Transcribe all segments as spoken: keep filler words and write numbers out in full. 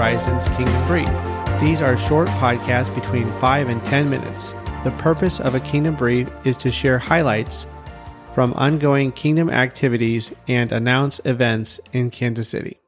Horizons Kingdom Brief. These are short podcasts between five and ten minutes. The purpose of a Kingdom Brief is to share highlights from ongoing Kingdom activities and announce events in Kansas City.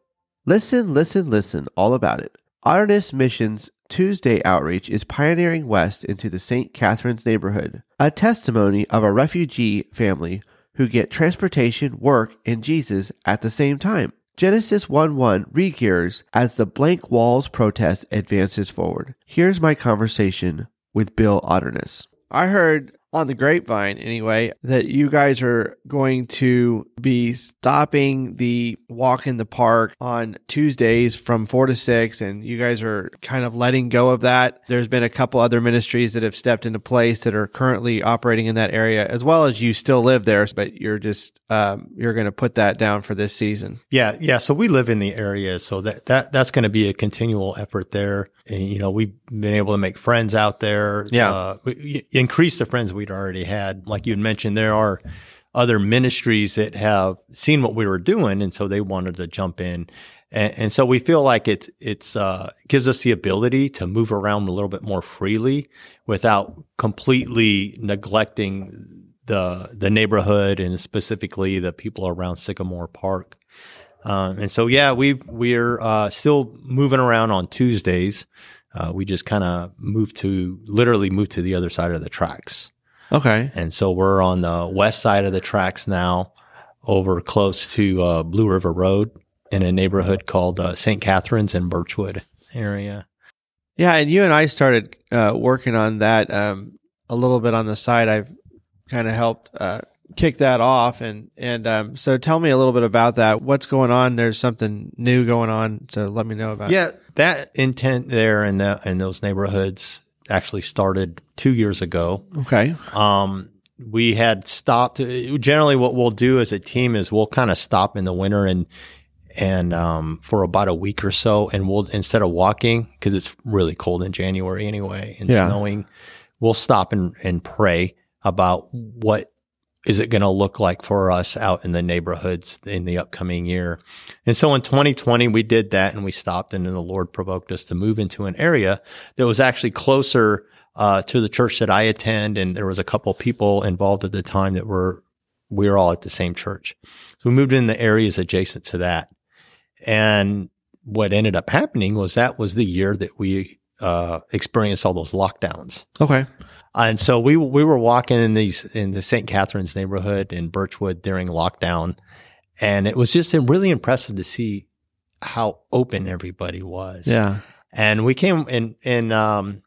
Listen, listen, listen, all about it. Otterness Missions Tuesday outreach is pioneering west into the Saint Catherine's neighborhood, a testimony of a refugee family who get transportation, work, and Jesus at the same time. Genesis one one regears as the Blank Walls protest advances forward. Here's my conversation with Bill Otterness. I heard on the grapevine, anyway, that you guys are going to be stopping the walk in the park on Tuesdays from four to six, and you guys are kind of letting go of that. There's been a couple other ministries that have stepped into place that are currently operating in that area, as well as you still live there, but you're just, um, you're going to put that down for this season. Yeah, yeah. So we live in the area, so that, that that's going to be a continual effort there. And, you know, we've been able to make friends out there. Yeah. Uh, we, increase the friends we'd already had. Like you had mentioned, there are other ministries that have seen what we were doing, and so they wanted to jump in. And, and so we feel like it's, it's, uh, gives us the ability to move around a little bit more freely without completely neglecting the, the neighborhood and specifically the people around Sycamore Park. Um, and so, yeah, we we're uh, still moving around on Tuesdays. Uh, we just kind of moved to literally moved to the other side of the tracks. Okay. And so we're on the west side of the tracks now, over close to uh, Blue River Road, in a neighborhood called uh, Saint Catherine's and Birchwood area. Yeah, and you and I started uh, working on that um, a little bit on the side. I've kind of helped Uh, kick that off. And, and, um, so tell me a little bit about that. What's going on? There's something new going on, so let me know about it. Yeah. That intent there in the, in those neighborhoods actually started two years ago. Okay. Um, we had stopped. Generally what we'll do as a team is we'll kind of stop in the winter and, and, um, for about a week or so, and we'll, instead of walking, cause it's really cold in January anyway, and yeah. snowing, we'll stop and, and pray about what is it going to look like for us out in the neighborhoods in the upcoming year. And so in twenty twenty, we did that, and we stopped, and then the Lord provoked us to move into an area that was actually closer uh, to the church that I attend. And there was a couple people involved at the time that were, we were all at the same church. So we moved in the areas adjacent to that. And what ended up happening was that was the year that we uh, experienced all those lockdowns. Okay. And so we we were walking in these in the Saint Catherine's neighborhood in Birchwood during lockdown, and it was just really impressive to see how open everybody was. Yeah, and we came and and um,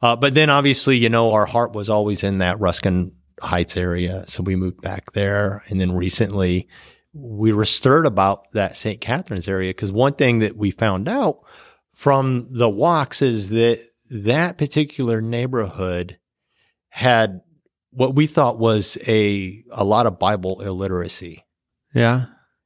uh, but then obviously, you know, our heart was always in that Ruskin Heights area, so we moved back there, and then recently we were stirred about that Saint Catherine's area, because one thing that we found out from the walks is that that particular neighborhood had what we thought was a a lot of Bible illiteracy. Yeah.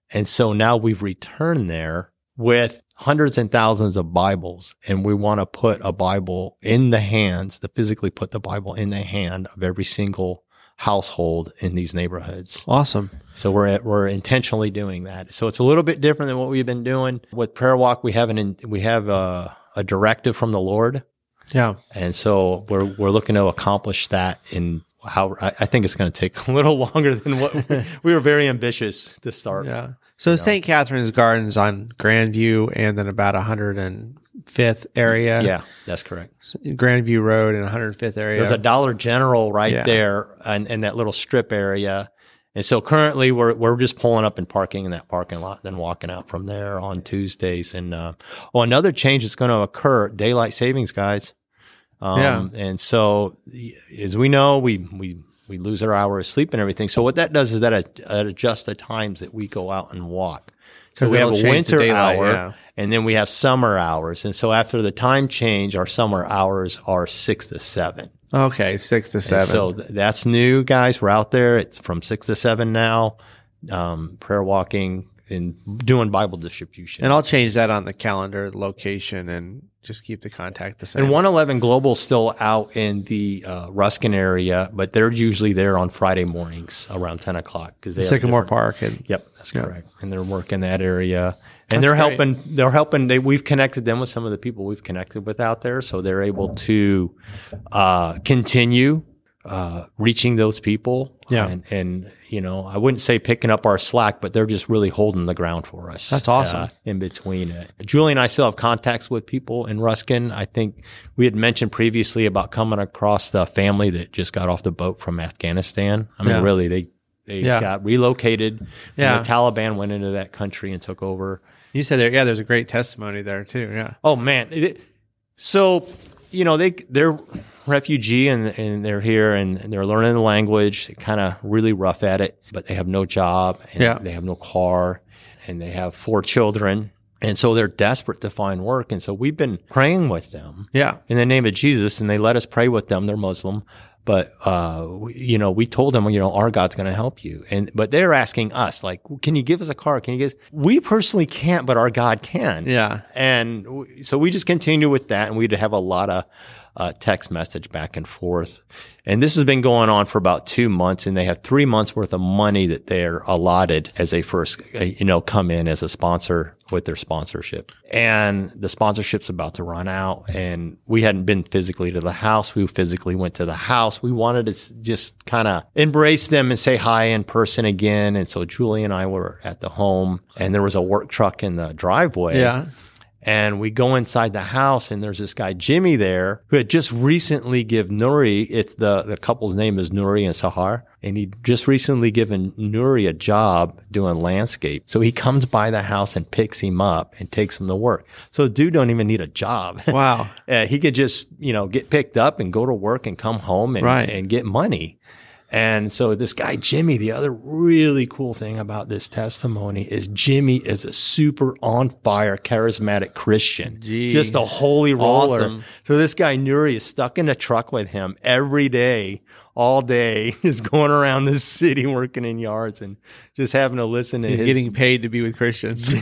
And so now we've returned there with hundreds and thousands of Bibles, and we want to put a Bible in the hands, to physically put the Bible in the hand of every single household in these neighborhoods. Awesome. So we're at, we're intentionally doing that. So it's a little bit different than what we've been doing. With Prayer Walk, we have an we have a, a directive from the Lord. Yeah. And so we're we're looking to accomplish that in how I, I think it's going to take a little longer than what we, we were very ambitious to start. Yeah. So Saint Catherine's Gardens on Grandview, and then about one hundred fifth area. Yeah, that's correct. Grandview Road and one hundred fifth area. There's a Dollar General right yeah. there in, in that little strip area. And so currently we're we're just pulling up and parking in that parking lot, then walking out from there on Tuesdays. And uh, oh, another change that's going to occur: daylight savings, guys. Um, yeah. And so, as we know, we we we lose our hour of sleep and everything. So what that does is that it, it adjusts the times that we go out and walk. So we have a winter hour, yeah. and then we have summer hours. And so after the time change, our summer hours are six to seven. Okay, six to seven. And so th- that's new, guys. We're out there. It's from six to seven now, um, prayer walking and doing Bible distribution. And I'll change that on the calendar, location, and just keep the contact the same. And one eleven Global's still out in the uh, Ruskin area, but they're usually there on Friday mornings around ten o'clock because they Sycamore Park. And, yep, that's yep. correct. And they're working that area, and that's they're great. helping. They're helping. They, we've connected them with some of the people we've connected with out there, so they're able to uh, continue uh, reaching those people. Yeah, and, and you know, I wouldn't say picking up our slack, but they're just really holding the ground for us. That's awesome. Uh, in between it, Julie and I still have contacts with people in Ruskin. I think we had mentioned previously about coming across the family that just got off the boat from Afghanistan. I mean, yeah. really, they they yeah. got relocated. Yeah, the Taliban went into that country and took over. You said there, yeah. There's a great testimony there too. Yeah. Oh man. It, so you know they they're. refugee and and they're here and they're learning the language. They're kind of really rough at it, but they have no job and yeah. they have no car and they have four children. And so they're desperate to find work. And so we've been praying with them yeah. in the name of Jesus, and they let us pray with them. They're Muslim. But, uh, we, you know, we told them, you know, our God's going to help you. And, but they're asking us, like, can you give us a car? Can you give us? We personally can't, but our God can. Yeah. And w- so we just continue with that. And we'd have a lot of uh, text message back and forth. And this has been going on for about two months. And they have three months worth of money that they're allotted as they first, uh, you know, come in as a sponsor with their sponsorship. And the sponsorship's about to run out. And we hadn't been physically to the house. We physically went to the house. We wanted to just kind of embrace them and say hi in person again. And so Julie and I were at the home, and there was a work truck in the driveway. Yeah. And we go inside the house, and there's this guy, Jimmy, there, who had just recently given Nuri, it's the, the couple's name is Nuri and Sahar, and he'd just recently given Nuri a job doing landscape. So he comes by the house and picks him up and takes him to work. So dude don't even need a job. Wow. uh, he could just, you know, get picked up and go to work and come home and, right. and get money. And so this guy, Jimmy, the other really cool thing about this testimony is Jimmy is a super on fire, charismatic Christian, Jeez. just a holy roller. Awesome. So this guy, Nuri, is stuck in a truck with him every day, all day, just going around this city, working in yards and just having to listen to He's his. Getting paid to be with Christians.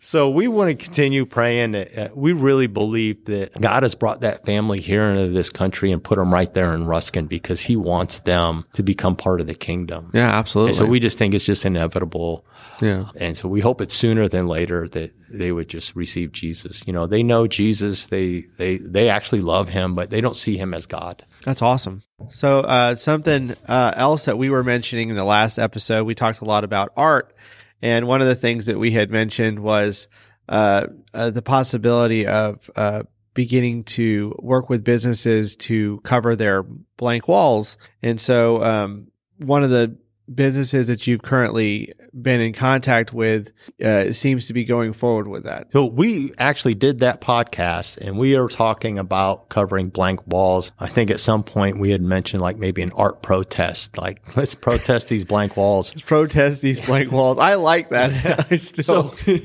So we want to continue praying. That, uh, we really believe that God has brought that family here into this country and put them right there in Ruskin because he wants them to become part of the kingdom. Yeah, absolutely. And so we just think it's just inevitable. Yeah. And so we hope it's sooner than later that they would just receive Jesus. You know, they know Jesus. They, they, they actually love him, but they don't see him as God. That's awesome. So uh, something uh, else that we were mentioning in the last episode, we talked a lot about art. And one of the things that we had mentioned was uh, uh, the possibility of uh, beginning to work with businesses to cover their blank walls. And so um, one of the businesses that you've currently been in contact with uh, seems to be going forward with that. So we actually did that podcast, and we are talking about covering blank walls. I think at some point we had mentioned like maybe an art protest, like let's protest these blank walls. Let's protest these blank walls. I like that. I still. So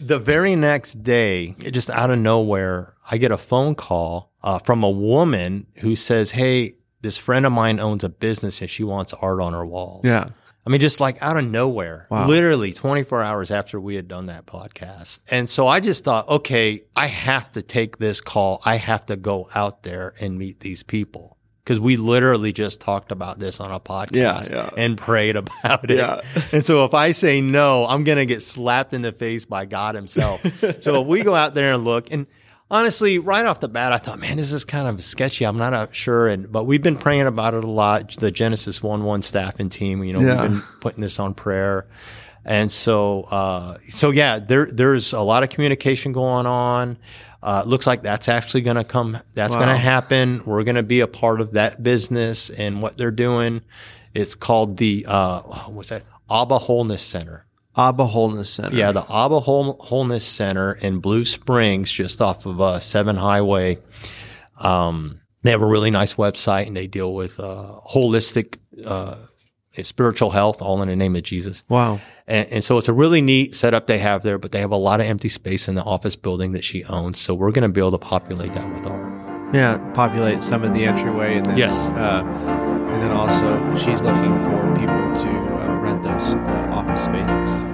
the very next day, just out of nowhere, I get a phone call uh, from a woman who says, hey, this friend of mine owns a business and she wants art on her walls. Yeah. I mean, just like out of nowhere, wow. literally twenty-four hours after we had done that podcast. And so I just thought, okay, I have to take this call. I have to go out there and meet these people. Because we literally just talked about this on a podcast yeah, yeah. and prayed about it. Yeah. And so if I say no, I'm going to get slapped in the face by God himself. So if we go out there and look and honestly, right off the bat, I thought, man, this is kind of sketchy. I'm not sure. And, but we've been praying about it a lot. The Genesis one one staff and team, you know, yeah. we've been putting this on prayer. And so, uh, so yeah, there, there's a lot of communication going on. Uh, looks like that's actually going to come. That's wow. going to happen. We're going to be a part of that business and what they're doing. It's called the, uh, what's that? Abba Wholeness Center. Abba Wholeness Center. Yeah, the Abba Whol- Wholeness Center in Blue Springs, just off of uh, Seven Highway. Um, they have a really nice website, and they deal with uh, holistic uh, spiritual health, all in the name of Jesus. Wow. And, and so it's a really neat setup they have there, but they have a lot of empty space in the office building that she owns. So we're going to be able to populate that with art. Yeah, populate some of the entryway. And then, yes. Uh, and then also she's looking for people to uh, rent those uh, office spaces.